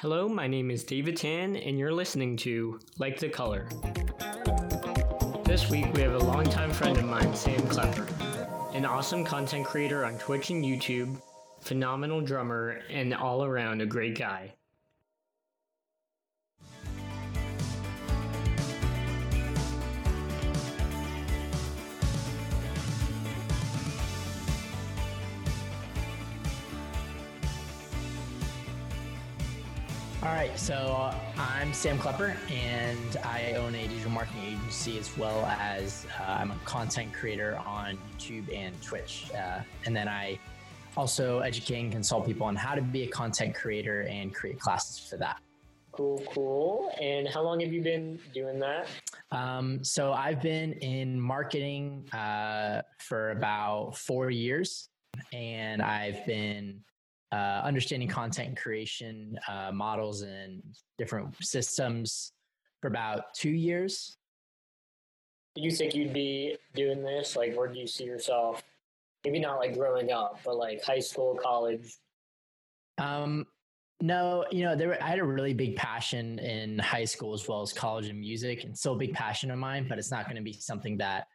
Hello, my name is David Tan, and you're listening to Like the Color. This week, we have a longtime friend of mine, Sam Klepper, an awesome content creator on Twitch and YouTube, phenomenal drummer, and all around a great guy. All right, so I'm Sam Klepper, and I own a digital marketing agency as well as I'm a content creator on YouTube and Twitch. And then I also educate and consult people on how to be a content creator and create classes for that. Cool. And how long have you been doing that? So I've been in marketing for about 4 years, and I've been understanding content creation models and different systems for about 2 years. Do you think you'd be doing this? Like, where do you see yourself? Maybe not like growing up, but like high school, college. No, you know, I had a really big passion in high school as well as college in music, and still a big passion of mine, but it's not going to be something that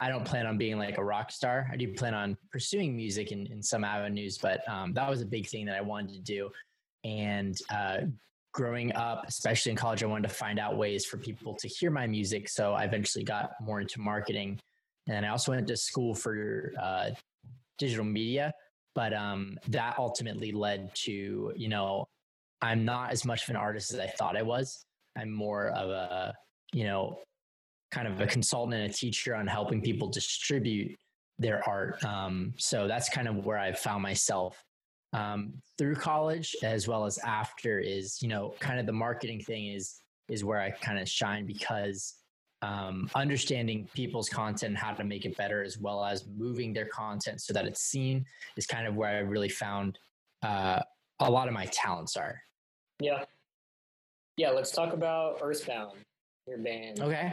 I don't plan on being like a rock star. I do plan on pursuing music in some avenues, but that was a big thing that I wanted to do. And growing up, especially in college, I wanted to find out ways for people to hear my music. So I eventually got more into marketing. And I also went to school for digital media, but that ultimately led to, you know, I'm not as much of an artist as I thought I was. I'm more of a, you know, kind of a consultant and a teacher on helping people distribute their art. So that's kind of where I found myself through college as well as after is, you know, kind of the marketing thing is where I kind of shine because understanding people's content, how to make it better, as well as moving their content so that it's seen is kind of where I really found a lot of my talents are. Yeah. Yeah. Let's talk about Earthbound, your band. Okay.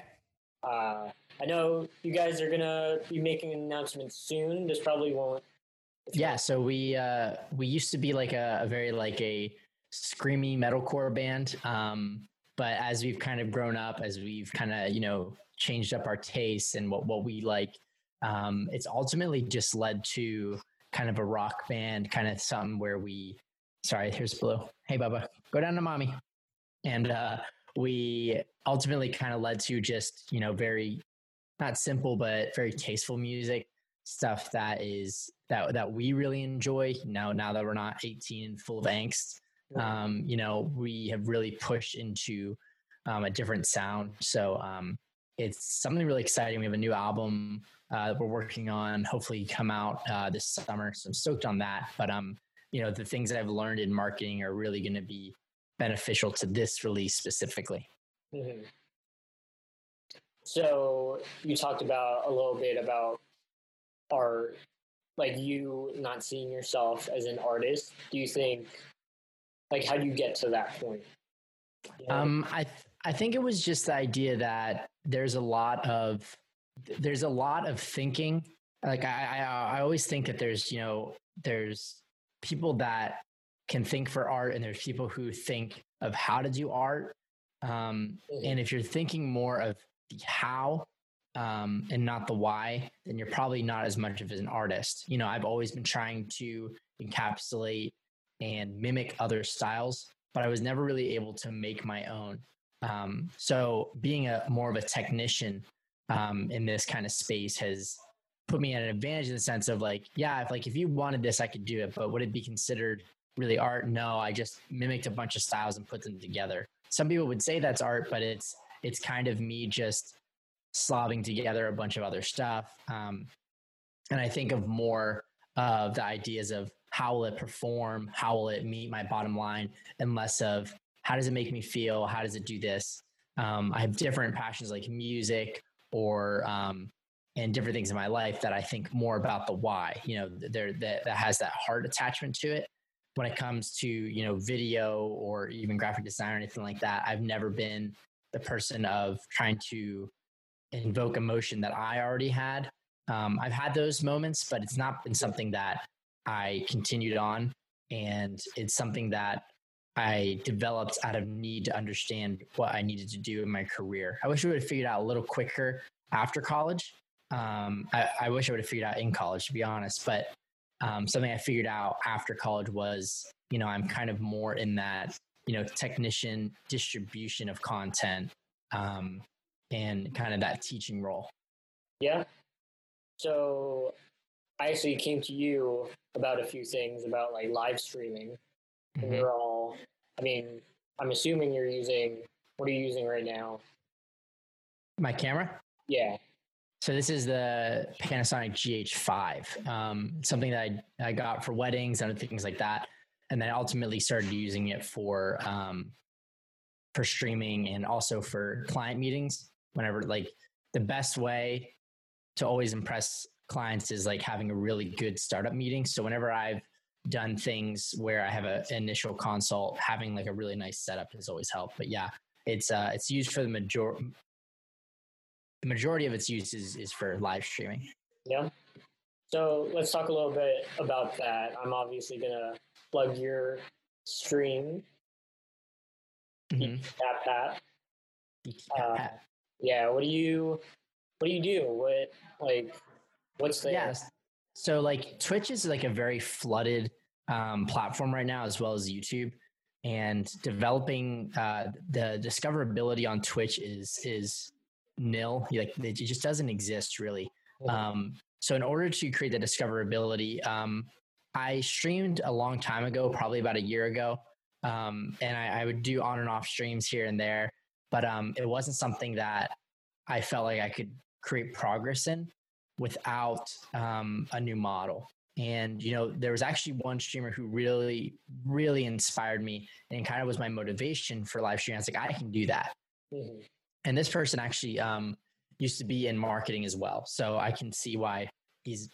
I know you guys are going to be making an announcement soon. This probably won't. Yeah. So we used to be like a very like a screamy metalcore band. But as we've kind of grown up, as we've kind of, you know, changed up our tastes and what we like, it's ultimately just led to kind of a rock band, kind of something where we, sorry, here's Blue. Hey, Bubba, go down to mommy. And, we ultimately kind of led to just, you know, very, not simple, but very tasteful music, stuff that is, that we really enjoy. Now that we're not 18 and full of angst, you know, we have really pushed into a different sound. So it's something really exciting. We have a new album that we're working on, hopefully come out this summer. So I'm stoked on that. But, you know, the things that I've learned in marketing are really going to be beneficial to this release specifically. Mm-hmm. So you talked about a little bit about art, like you not seeing yourself as an artist. Do you think, like, how do you get to that point? You know? I think it was just the idea that there's a lot of thinking. Like I always think that there's people that can think for art, and there's people who think of how to do art. And if you're thinking more of the how and not the why, then you're probably not as much of an artist. You know, I've always been trying to encapsulate and mimic other styles, but I was never really able to make my own. So being more of a technician in this kind of space has put me at an advantage in the sense of like, yeah, if you wanted this, I could do it, but would it be considered really art? No, I just mimicked a bunch of styles and put them together. Some people would say that's art, but it's kind of me just slobbing together a bunch of other stuff. And I think of more of the ideas of how will it perform? How will it meet my bottom line? And less of how does it make me feel? How does it do this? I have different passions like music or, and different things in my life that I think more about the why, you know, that has that heart attachment to it. When it comes to, you know, video or even graphic design or anything like that, I've never been the person of trying to invoke emotion that I already had. I've had those moments, but it's not been something that I continued on. And it's something that I developed out of need to understand what I needed to do in my career. I wish I would have figured out a little quicker after college. I wish I would have figured out in college, to be honest, but something I figured out after college was, you know, I'm kind of more in that, you know, technician distribution of content, and kind of that teaching role. Yeah. So I actually came to you about a few things about like live streaming. And you're all, I mean, I'm assuming you're using, what are you using right now? My camera? Yeah. So this is the Panasonic GH5, something that I got for weddings and things like that. And then I ultimately started using it for streaming and also for client meetings. Whenever, like, the best way to always impress clients is like having a really good startup meeting. So whenever I've done things where I have an initial consult, having like a really nice setup has always helped. But yeah, it's used for the majority of its use is for live streaming. Yeah. So let's talk a little bit about that. I'm obviously going to plug your stream. DTPap. Yeah. What do you do? What's there? Yeah. So like Twitch is like a very flooded platform right now, as well as YouTube, and developing the discoverability on Twitch is nil. Like, it just doesn't exist really. So in order to create the discoverability, I streamed a long time ago, probably about a year ago. And I would do on and off streams here and there, but it wasn't something that I felt like I could create progress in without a new model. And, you know, there was actually one streamer who really, really inspired me and kind of was my motivation for live streaming. I was like, I can do that. Mm-hmm. And this person actually used to be in marketing as well. So I can see why he's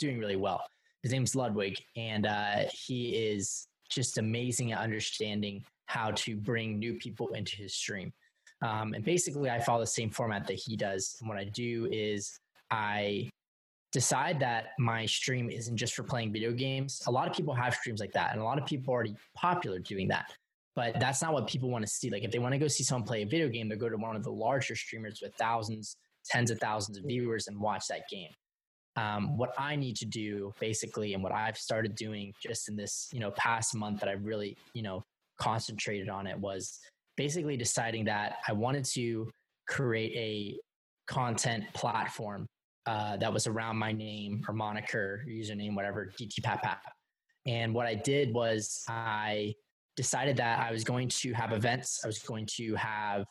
doing really well. His name's Ludwig, and he is just amazing at understanding how to bring new people into his stream. And basically, I follow the same format that he does. And what I do is I decide that my stream isn't just for playing video games. A lot of people have streams like that, and a lot of people are already popular doing that, but that's not what people want to see. Like, if they want to go see someone play a video game, they go to one of the larger streamers with thousands, tens of thousands of viewers and watch that game. What I need to do basically, and what I've started doing just in this, you know, past month that I've really, you know, concentrated on it, was basically deciding that I wanted to create a content platform that was around my name or moniker, username, whatever, DTPap. And what I did was I decided that I was going to have events. I was going to have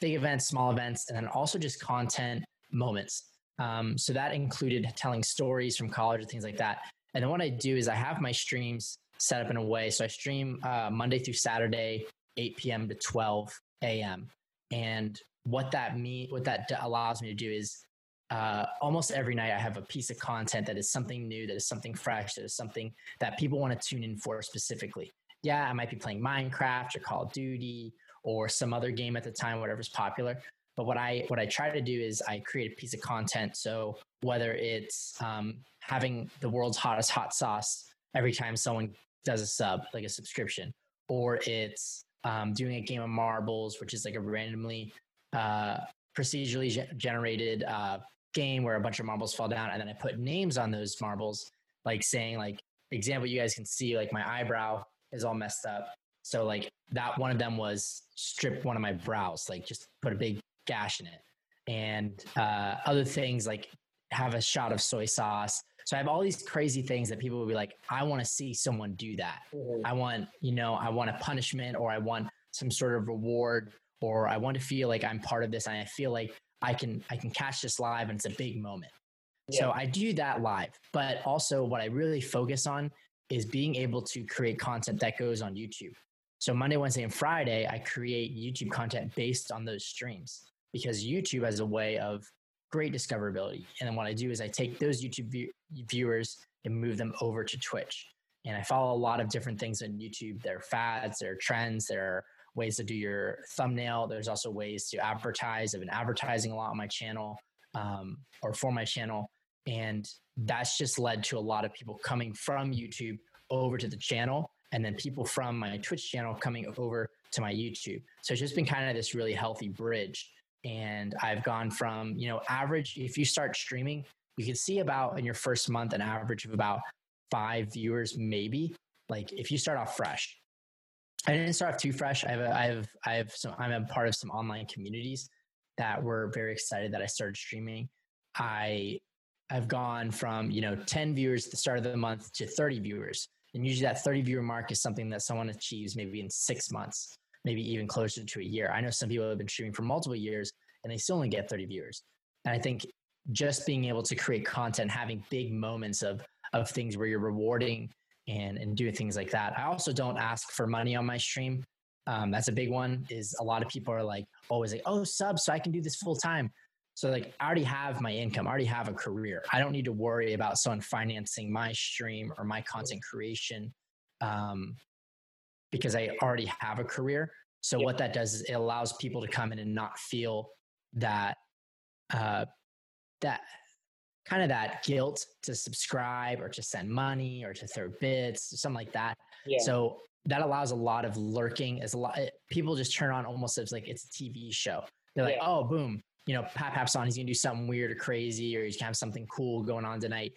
big events, small events, and then also just content moments. So that included telling stories from college and things like that. And then what I do is I have my streams set up in a way. So I stream Monday through Saturday, 8 p.m. to 12 a.m. And what that allows me to do is almost every night I have a piece of content that is something new, that is something fresh, that is something that people want to tune in for specifically. Yeah, I might be playing Minecraft or Call of Duty or some other game at the time, whatever's popular. But what I try to do is I create a piece of content. So whether it's having the world's hottest hot sauce every time someone does a sub, like a subscription, or it's doing a game of marbles, which is like a randomly procedurally generated game where a bunch of marbles fall down, and then I put names on those marbles, like saying, like, example, you guys can see like my eyebrow is all messed up. So like that one of them was strip one of my brows, like just put a big gash in it, and other things like have a shot of soy sauce. So I have all these crazy things that people will be like, I want to see someone do that. Mm-hmm. I want a punishment, or I want some sort of reward, or I want to feel like I'm part of this. And I feel like I can catch this live, and it's a big moment. Yeah. So I do that live, but also what I really focus on is being able to create content that goes on YouTube. So Monday, Wednesday, and Friday, I create YouTube content based on those streams, because YouTube has a way of great discoverability. And then what I do is I take those YouTube viewers and move them over to Twitch. And I follow a lot of different things on YouTube. There are fads, there are trends, there are ways to do your thumbnail. There's also ways to advertise. I've been advertising a lot on my channel or for my channel. And that's just led to a lot of people coming from YouTube over to the channel and then people from my Twitch channel coming over to my YouTube. So it's just been kind of this really healthy bridge. And I've gone from, you know, average, if you start streaming, you can see about in your first month, an average of about 5 viewers, maybe, like if you start off fresh. I didn't start off too fresh. I'm a part of some online communities that were very excited that I started streaming. I've gone from, you know, 10 viewers at the start of the month to 30 viewers. And usually that 30 viewer mark is something that someone achieves maybe in 6 months, maybe even closer to a year. I know some people have been streaming for multiple years and they still only get 30 viewers. And I think just being able to create content, having big moments of things where you're rewarding and doing things like that. I also don't ask for money on my stream. That's a big one, is a lot of people are like, always like, oh, sub, so I can do this full time. So like, I already have my income, I already have a career. I don't need to worry about someone financing my stream or my content creation because I already have a career. So what that does is it allows people to come in and not feel that, that kind of that guilt to subscribe or to send money or to throw bits, something like that. Yeah. So that allows a lot of lurking. As a lot, people just turn on almost as like it's a TV show. They're like, oh, boom. You know, Pap's on, he's going to do something weird or crazy, or he's going to have something cool going on tonight.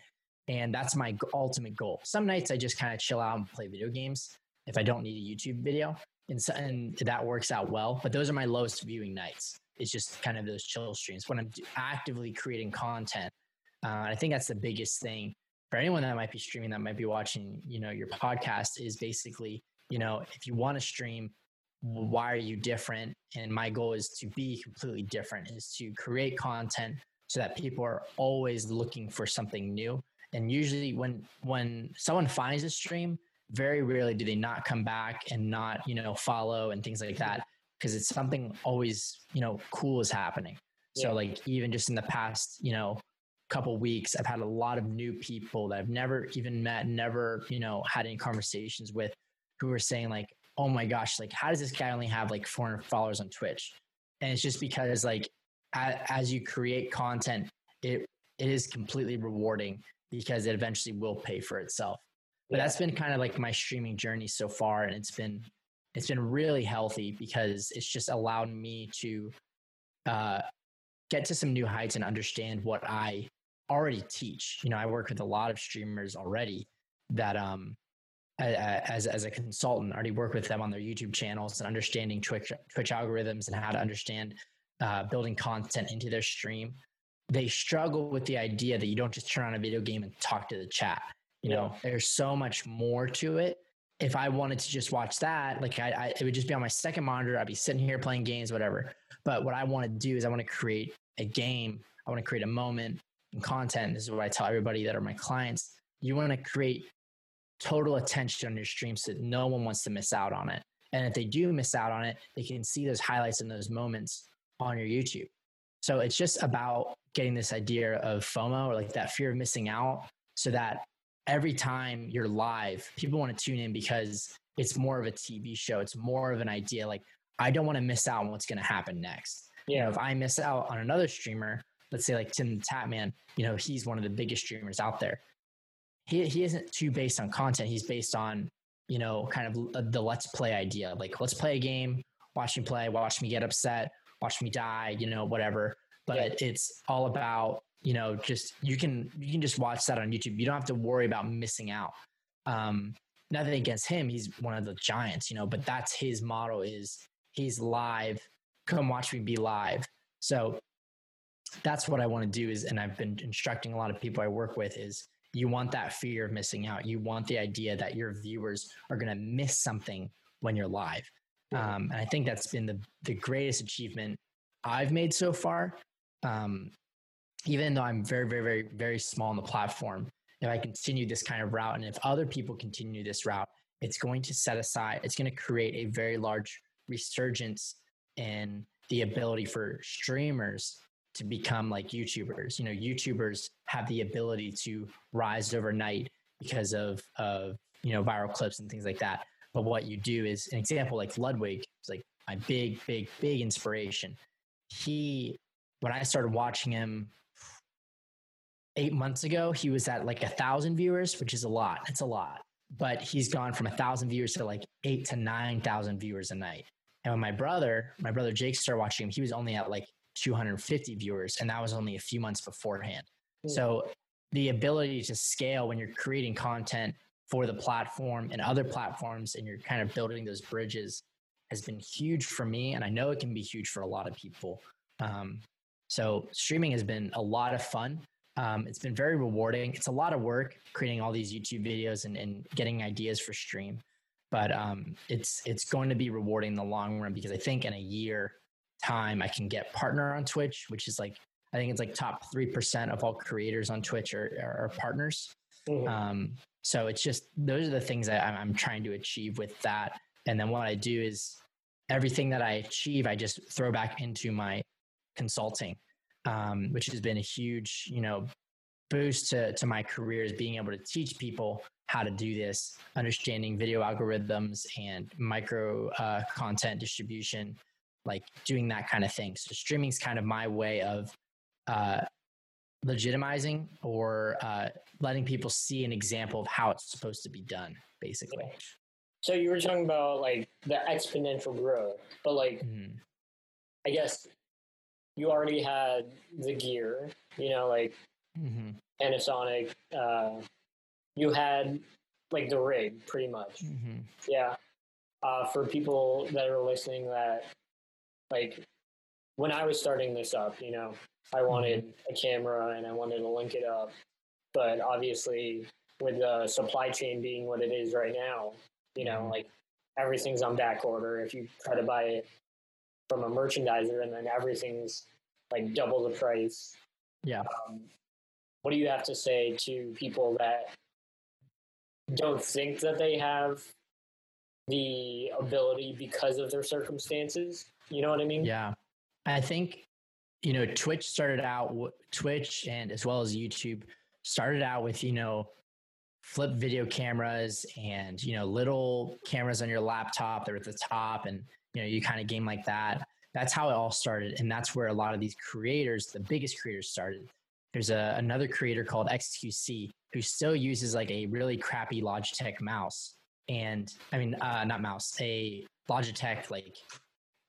And that's my ultimate goal. Some nights I just kind of chill out and play video games if I don't need a YouTube video. And that works out well. But those are my lowest viewing nights. It's just kind of those chill streams when I'm actively creating content. I think that's the biggest thing for anyone that might be streaming, that might be watching, you know, your podcast, is basically, you know, if you want to stream, why are you different? And my goal is to be completely different, is to create content so that people are always looking for something new. And usually when someone finds a stream, very rarely do they not come back and not, you know, follow and things like that, because it's something always, you know, cool is happening. So like, even just in the past, you know, couple weeks, I've had a lot of new people that I've never even met, never, you know, had any conversations with, who are saying like, oh my gosh, like, how does this guy only have like 400 followers on Twitch? And it's just because like, as you create content, it is completely rewarding because it eventually will pay for itself. But that's been kind of like my streaming journey so far. And it's been really healthy because it's just allowed me to, get to some new heights and understand what I already teach. You know, I work with a lot of streamers already that, as a consultant, I already work with them on their YouTube channels and understanding Twitch algorithms and how to understand building content into their stream. They struggle with the idea that you don't just turn on a video game and talk to the chat. You know, there's so much more to it. If I wanted to just watch that, like it would just be on my second monitor. I'd be sitting here playing games, whatever. But what I want to do is I want to create a game. I want to create a moment and content. This is what I tell everybody that are my clients. You want to create total attention on your stream so that no one wants to miss out on it. And if they do miss out on it, they can see those highlights and those moments on your YouTube. So it's just about getting this idea of FOMO, or like that fear of missing out, so that every time you're live, people want to tune in because it's more of a TV show. It's more of an idea. Like, I don't want to miss out on what's going to happen next. You know, if I miss out on another streamer, let's say like Tim the Tatman, you know, he's one of the biggest streamers out there. He isn't too based on content. He's based on, you know, kind of the let's play idea. Like, let's play a game, watch me play, watch me get upset, watch me die, you know, whatever. But it's all about, you know, just, you can just watch that on YouTube. You don't have to worry about missing out. Nothing against him. He's one of the giants, you know, but that's his model, is he's live. Come watch me be live. So that's what I want to do is, and I've been instructing a lot of people I work with, is you want that fear of missing out. You want the idea that your viewers are going to miss something when you're live. And I think that's been the greatest achievement I've made so far. Even though I'm very, very, very, very small on the platform, if I continue this kind of route, and if other people continue this route, it's going to set aside, it's going to create a very large resurgence in the ability for streamers to become like YouTubers. You know, YouTubers have the ability to rise overnight because of, you know, viral clips and things like that. But what you do is, an example, like Ludwig is like my big, big, big inspiration. When I started watching him 8 months ago, he was at like 1,000 viewers, which is a lot. It's a lot. but he's gone from 1,000 viewers to like 8,000 to 9,000 viewers a night. And when my brother Jake started watching him, he was only at like 250 viewers. And that was only a few months beforehand. Yeah. So the ability to scale when you're creating content for the platform and other platforms, and you're kind of building those bridges, has been huge for me. And I know it can be huge for a lot of people. So streaming has been a lot of fun. It's been very rewarding. It's a lot of work creating all these YouTube videos and getting ideas for stream, but it's going to be rewarding in the long run, because I think in a year time I can get partner on Twitch, which is like, I think it's like top 3% of all creators on Twitch are partners. Mm-hmm. So it's just, those are the things that I'm trying to achieve with that. And then what I do is everything that I achieve, I just throw back into my consulting, which has been a huge, boost to my career, is being able to teach people how to do this, understanding video algorithms and micro content distribution, like doing that kind of thing. So streaming is kind of my way of legitimizing or letting people see an example of how it's supposed to be done, basically. So you were talking about like the exponential growth, but like, I guess you already had the gear, like Panasonic, you had like the rig pretty much. Mm-hmm. Yeah. For people that are listening that like, when I was starting this up, I wanted a camera and I wanted to link it up, but obviously with the supply chain being what it is right now, like everything's on back order. If you try to buy it from a merchandiser, and then everything's like double the price. Yeah. What do you have to say to people that don't think that they have the ability because of their circumstances? You know what I mean? Yeah. I think, Twitch started out, Twitch and as well as YouTube started out with, flip video cameras and, little cameras on your laptop that were at the top, and, you kind of game like that. That's how it all started. And that's where a lot of these creators, the biggest creators, started. There's another creator called XQC who still uses like a really crappy Logitech mouse. And I mean, not mouse, a Logitech like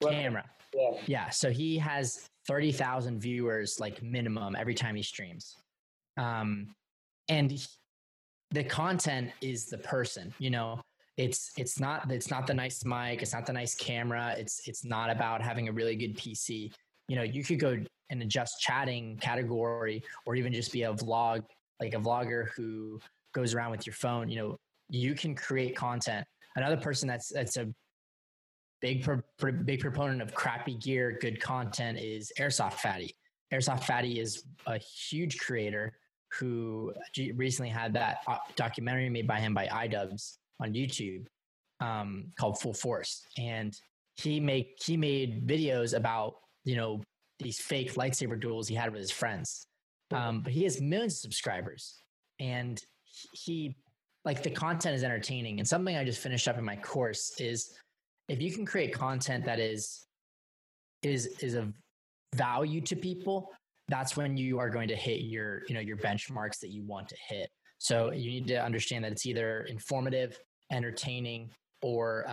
camera. Yeah. So he has 30,000 viewers, like minimum, every time he streams. And the content is the person, it's not the nice mic. It's not the nice camera. It's not about having a really good PC. You could go and adjust chatting category, or even just be a vlogger who goes around with your phone. You can create content. Another person that's a big proponent of crappy gear, good content, is Airsoft Fatty. Airsoft Fatty is a huge creator who recently had that documentary made by him by iDubbbz on YouTube called Full Force. And he made videos about, these fake lightsaber duels he had with his friends. But he has millions of subscribers, and he like the content is entertaining. And something I just finished up in my course is, if you can create content that is of value to people, that's when you are going to hit your benchmarks that you want to hit. So you need to understand that it's either informative, entertaining, or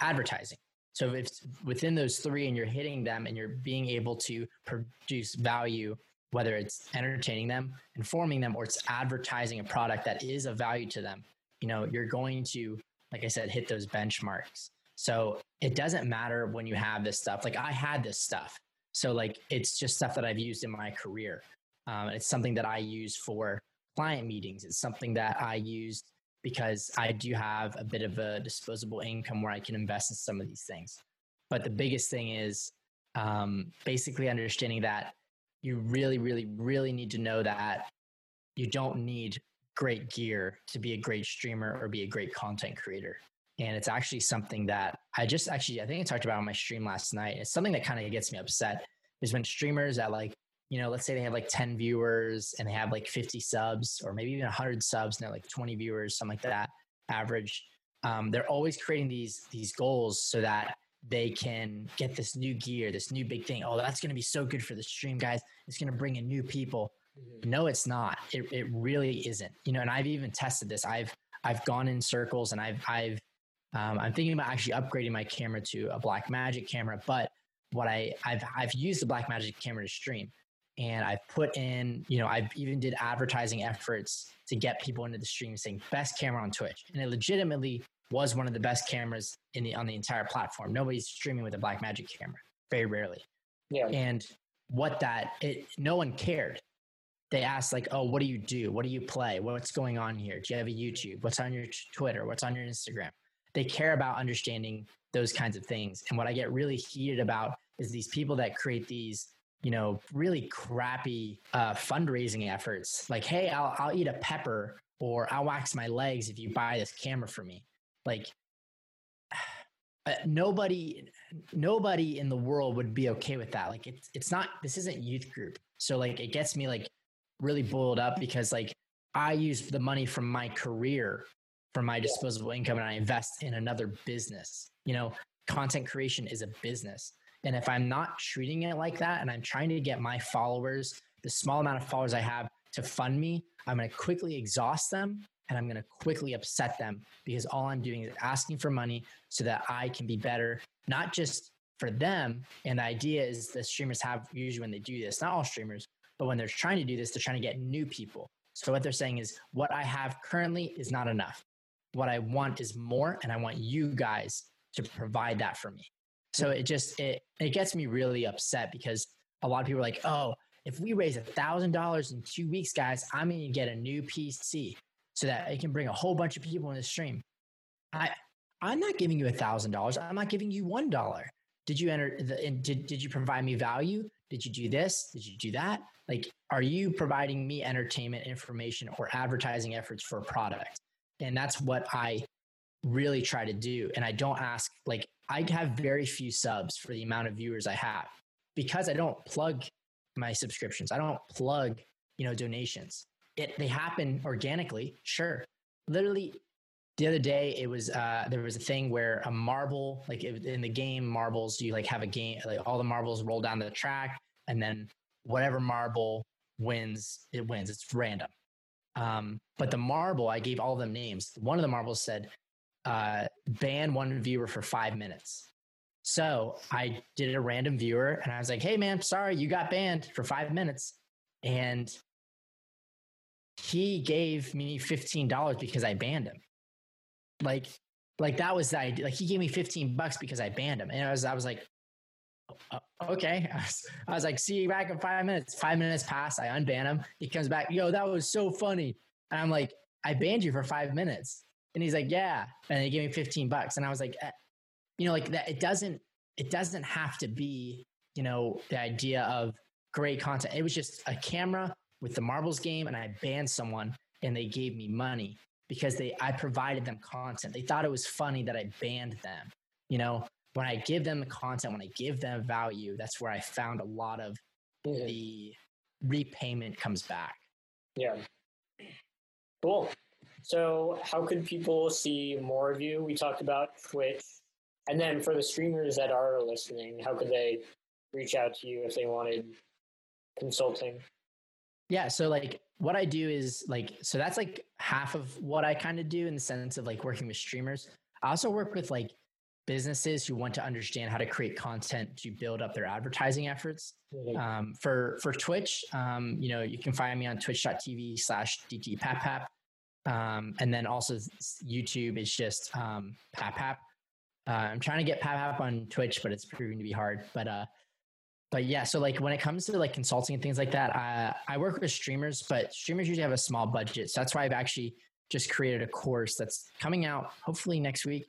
advertising. So if it's within those three and you're hitting them and you're being able to produce value, whether it's entertaining them, informing them, or it's advertising a product that is of value to them, you're going to, like I said, hit those benchmarks. So it doesn't matter when you have this stuff. Like I had this stuff. So like, it's just stuff that I've used in my career. It's something that I use for client meetings. It's something that I used because I do have a bit of a disposable income where I can invest in some of these things. But the biggest thing is basically understanding that you really, really, really need to know that you don't need great gear to be a great streamer or be a great content creator. And it's actually something that I think I talked about on my stream last night. It's something that kind of gets me upset is when streamers that like, let's say they have like 10 viewers and they have like 50 subs or maybe even 100 subs and they're like 20 viewers, something like that average. They're always creating these goals so that they can get this new gear, this new big thing. Oh, that's going to be so good for the stream, guys. It's going to bring in new people. No, it's not. It really isn't. And I've even tested this. I've I've gone in circles, and I'm thinking about actually upgrading my camera to a Blackmagic camera. But what I've used the Blackmagic camera to stream, and I've put in, you know, I've even did advertising efforts to get people into the stream saying best camera on Twitch, and it legitimately was one of the best cameras on the entire platform. Nobody's streaming with a Blackmagic camera, very rarely. Yeah. And no one cared. They asked like, oh, what do you do? What do you play? What's going on here? Do you have a YouTube? What's on your Twitter? What's on your Instagram? They care about understanding those kinds of things. And what I get really heated about is these people that create these, you know, really crappy fundraising efforts. Like, hey, I'll eat a pepper, or I'll wax my legs if you buy this camera for me. Like, nobody in the world would be okay with that. Like, this isn't youth group. So like, it gets me like really boiled up, because like I use the money from my career, from my disposable income, and I invest in another business. You know, content creation is a business. And if I'm not treating it like that, and I'm trying to get my followers, the small amount of followers I have, to fund me, I'm going to quickly exhaust them, and I'm going to quickly upset them, because all I'm doing is asking for money so that I can be better, not just for them. And the idea is that streamers have, usually when they do this, not all streamers, but when they're trying to do this, they're trying to get new people. So what they're saying is, what I have currently is not enough. What I want is more, and I want you guys to provide that for me. So it just, it gets me really upset, because a lot of people are like, oh, if we raise $1,000 in 2 weeks, guys, I'm going to get a new PC so that it can bring a whole bunch of people in the stream. I'm not giving you $1,000. I'm not giving you $1. Did you did you provide me value? Did you do this? Did you do that? Like, are you providing me entertainment, information, or advertising efforts for a product? And that's what I really try to do. And I don't ask, like, I have very few subs for the amount of viewers I have, because I don't plug my subscriptions. I don't plug, you know, donations. They happen organically. Sure. Literally the other day, it was, there was a thing where a marble, like in the game marbles, you like have a game, like all the marbles roll down the track, and then whatever marble wins, it wins. It's random. But the marble, I gave all of them names. One of the marbles said, ban one viewer for 5 minutes. So I did a random viewer, and I was like, hey man, sorry, you got banned for 5 minutes. And he gave me $15 because I banned him. Like that was the idea. Like, he gave me $15 because I banned him. And I was like, okay. I was like, see you back in 5 minutes. 5 minutes pass. I unban him. He comes back. Yo, that was so funny. And I'm like, I banned you for 5 minutes. And he's like, yeah. And he gave me $15. And I was like, you know, like that, it doesn't have to be, you know, the idea of great content. It was just a camera with the marbles game, and I banned someone, and they gave me money because I provided them content. They thought it was funny that I banned them. You know, when I give them the content, when I give them value, that's where I found a lot of the repayment comes back. Yeah. Cool. So how can people see more of you? We talked about Twitch. And then for the streamers that are listening, how could they reach out to you if they wanted consulting? Yeah. So like what I do is like, so that's like half of what I kind of do in the sense of like working with streamers. I also work with like businesses who want to understand how to create content to build up their advertising efforts. For Twitch, you know, you can find me on twitch.tv/DTPapap. And then also YouTube, it's just PapPap. I'm trying to get PapPap on Twitch, but it's proving to be hard. But yeah, so like when it comes to like consulting and things like that, I work with streamers, but streamers usually have a small budget. So that's why I've actually just created a course that's coming out hopefully next week.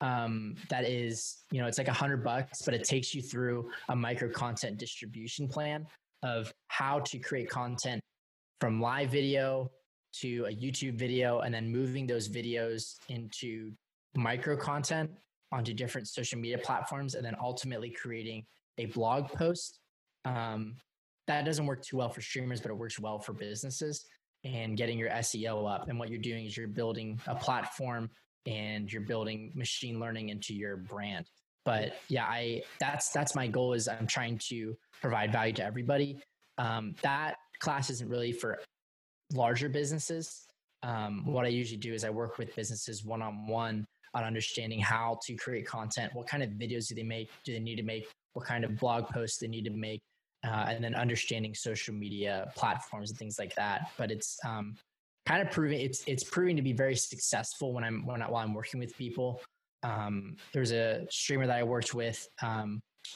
That is, you know, it's like $100, but it takes you through a micro content distribution plan of how to create content from live video to a YouTube video, and then moving those videos into micro content onto different social media platforms, and then ultimately creating a blog post. That doesn't work too well for streamers, but it works well for businesses and getting your SEO up. And what you're doing is you're building a platform and you're building machine learning into your brand. But yeah, that's my goal, is I'm trying to provide value to everybody. That class isn't really for larger businesses. What I usually do is I work with businesses one-on-one on understanding how to create content. What kind of videos do they make? Do they need to make? What kind of blog posts they need to make? And then understanding social media platforms and things like that. But it's kind of proving it's proving to be very successful while I'm working with people. There's a streamer that I worked with.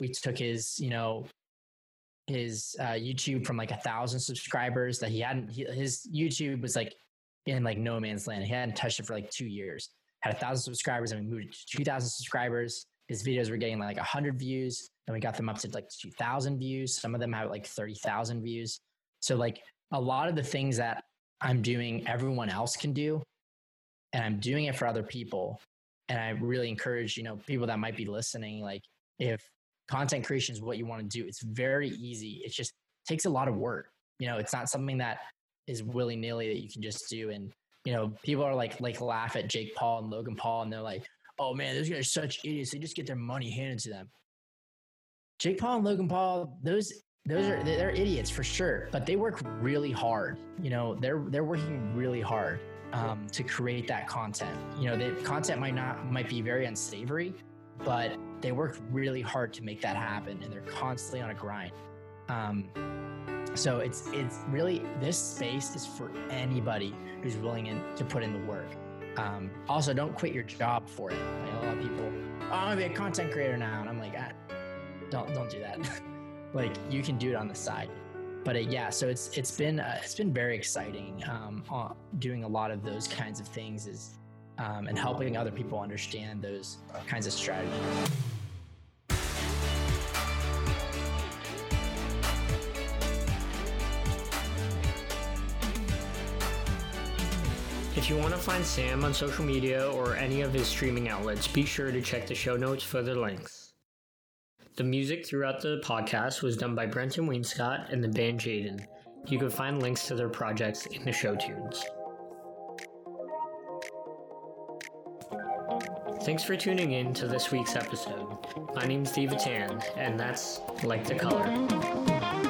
We took his YouTube from like 1,000 subscribers that he hadn't. His YouTube was like in like no man's land. He hadn't touched it for like 2 years. Had 1,000 subscribers, and we moved it to 2,000 subscribers. His videos were getting like 100 views, and we got them up to like 2,000 views. Some of them have like 30,000 views. So like a lot of the things that I'm doing, everyone else can do, and I'm doing it for other people. And I really encourage, people that might be listening, like if content creation is what you want to do, it's very easy. It just takes a lot of work. It's not something that is willy-nilly that you can just do. And, people are like laugh at Jake Paul and Logan Paul, and they're like, oh man, those guys are such idiots. They just get their money handed to them. Jake Paul and Logan Paul, they're idiots for sure, but they work really hard. They're working really hard to create that content. The content might be very unsavory, but they work really hard to make that happen, and they're constantly on a grind. So it's really, this space is for anybody who's willing to put in the work. Also, don't quit your job for it. A lot of people, I'm gonna be a content creator now, and I'm like, don't do that. Like, you can do it on the side. But so it's been very exciting. Doing a lot of those kinds of things is and helping other people understand those kinds of strategies. If you want to find Sam on social media or any of his streaming outlets, be sure to check the show notes for the links. The music throughout the podcast was done by Brenton Wainscott and the band Jaden. You can find links to their projects in the show tunes. Thanks for tuning in to this week's episode. My name's David Tan, and that's Like the Color.